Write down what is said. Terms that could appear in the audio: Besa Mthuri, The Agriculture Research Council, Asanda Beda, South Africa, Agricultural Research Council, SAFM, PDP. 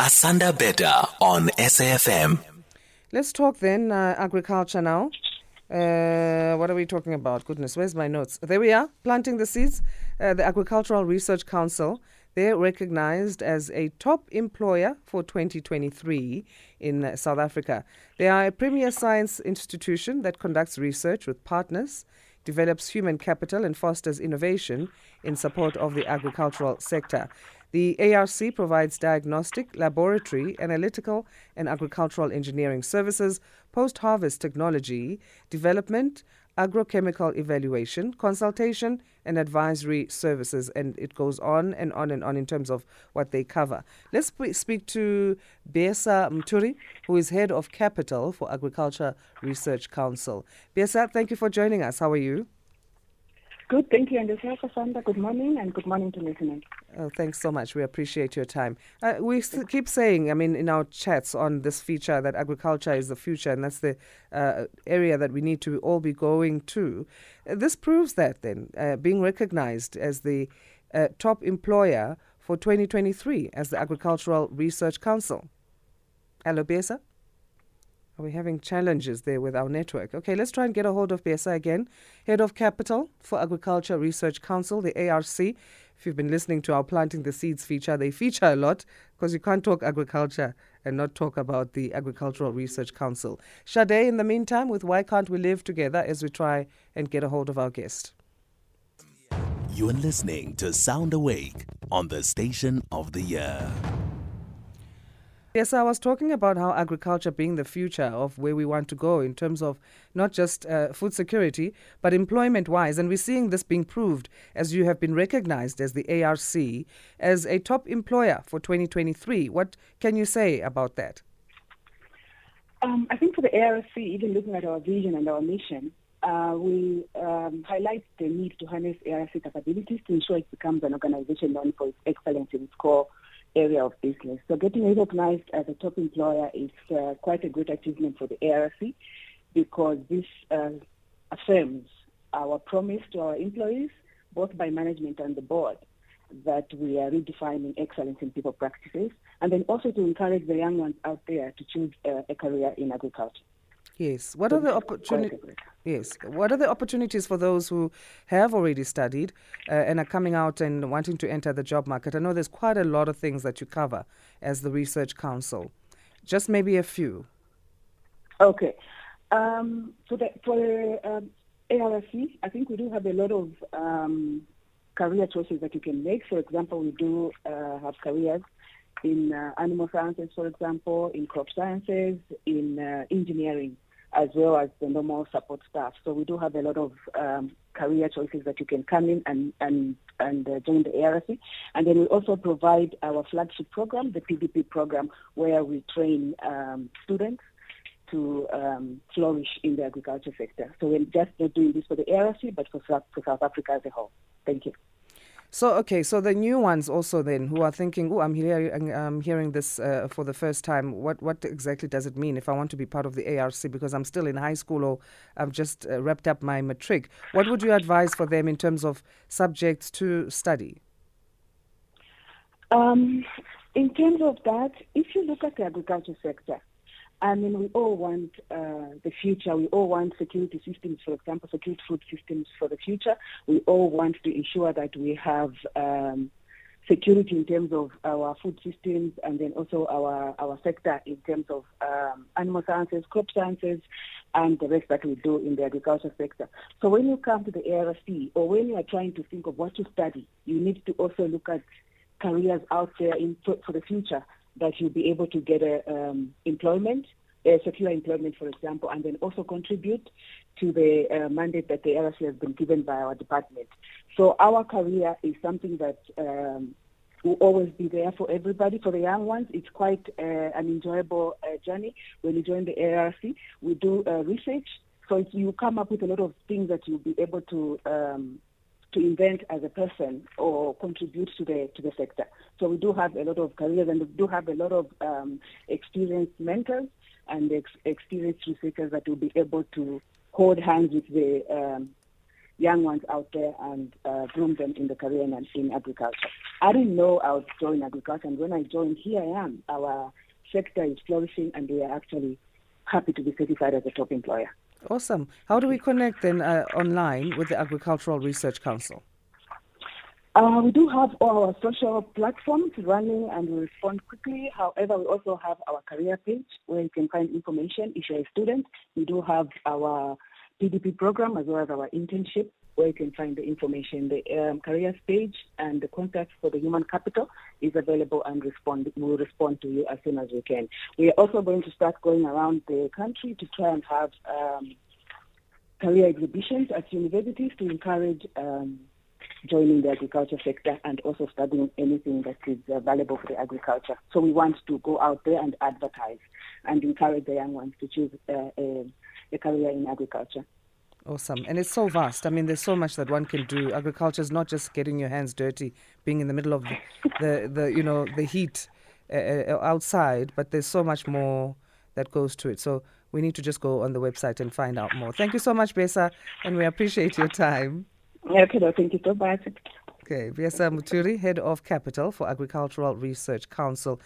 Asanda Beda on SAFM. Let's talk then agriculture now. What are we talking about? Goodness, where's my notes? There we are, planting the seeds. The Agricultural Research Council, they're recognized as a top employer for 2023 in South Africa. They are a premier science institution that conducts research with partners, develops human capital and fosters innovation in support of the agricultural sector. The ARC provides diagnostic, laboratory, analytical and agricultural engineering services, post-harvest technology, development, agrochemical evaluation, consultation and advisory services. And it goes on and on and on in terms of what they cover. Let's speak to Besa Mthuri, who is head of capital for Agriculture Research Council. Besa, thank you for joining us. How are you? Good, thank you. And this is Asanda. Good morning, and good morning to listeners. Oh, thanks so much. We appreciate your time. We keep saying, in our chats on this feature, that agriculture is the future, and that's the area that we need to all be going to. This proves that then, being recognized as the top employer for 2023 as the Agricultural Research Council. Hello, Besa. Are we having challenges there with our network? Okay, let's try and get a hold of Besa again, Head of Capital for Agriculture Research Council, the ARC. If you've been listening to our Planting the Seeds feature, they feature a lot because you can't talk agriculture and not talk about the Agricultural Research Council. Shade, in the meantime, with Why Can't We Live Together as we try and get a hold of our guest. You are listening to Sound Awake on the Station of the Year. Yes, I was talking about how agriculture being the future of where we want to go in terms of not just food security, but employment-wise. And we're seeing this being proved as you have been recognized as the ARC as a top employer for 2023. What can you say about that? I think for the ARC, even looking at our vision and our mission, we highlight the need to harness ARC capabilities to ensure it becomes an organization known for its excellence in its core area of business. So getting recognized as a top employer is quite a great achievement for the ARC, because this affirms our promise to our employees, both by management and the board, that we are redefining excellence in people practices, and then also to encourage the young ones out there to choose a career in agriculture. Yes. What are the opportunities for those who have already studied and are coming out and wanting to enter the job market? I know there's quite a lot of things that you cover as the Research Council. Just maybe a few. Okay. For ARC, I think we do have a lot of career choices that you can make. For example, we do have careers in animal sciences, for example, in crop sciences, in engineering, as well as the normal support staff. So we do have a lot of career choices that you can come in and join the ARC. And then we also provide our flagship program, the PDP program, where we train students to flourish in the agriculture sector. So we're just not doing this for the ARC, but for South Africa as a whole. Thank you. So, okay, so the new ones also then who are thinking, I'm hearing this for the first time, what exactly does it mean if I want to be part of the ARC, because I'm still in high school or I've just wrapped up my matric? What would you advise for them in terms of subjects to study? In terms of that, if you look at the agriculture sector, we all want the future. We all want security systems, for example, security food systems for the future. We all want to ensure that we have security in terms of our food systems, and then also our sector in terms of animal sciences, crop sciences, and the rest that we do in the agriculture sector. So when you come to the ARC, or when you are trying to think of what to study, you need to also look at careers out there for the future, that you'll be able to get secure employment, for example, and then also contribute to the mandate that the ARC has been given by our department. So our career is something that will always be there for everybody. For the young ones, it's quite an enjoyable journey when you join the ARC. We do research, so you come up with a lot of things that you'll be able to invent as a person or contribute to the sector. So we do have a lot of careers, and we do have a lot of experienced mentors and experienced researchers that will be able to hold hands with the young ones out there and groom them in the career and in agriculture. I didn't know I would join agriculture, and when I joined, here I am. Our sector is flourishing, and we are actually happy to be certified as a top employer. Awesome. How do we connect then online with the Agricultural Research Council? We do have our social platforms running and we respond quickly. However, we also have our career page where you can find information if you're a student. We do have our PDP program as well as our internship where you can find the information. The careers page and the contact for the human capital is available and we'll respond to you as soon as we can. We are also going to start going around the country to try and have career exhibitions at universities to encourage joining the agriculture sector and also studying anything that is valuable for the agriculture. So we want to go out there and advertise and encourage the young ones to choose a career in agriculture. Awesome. And it's so vast. I mean, there's so much that one can do. Agriculture is not just getting your hands dirty, being in the middle of the heat outside, but there's so much more that goes to it. So we need to just go on the website and find out more. Thank you so much, Besa, and we appreciate your time. Okay, no, thank you so much. Okay, Besa Mthuri, Head of Capital for Agricultural Research Council.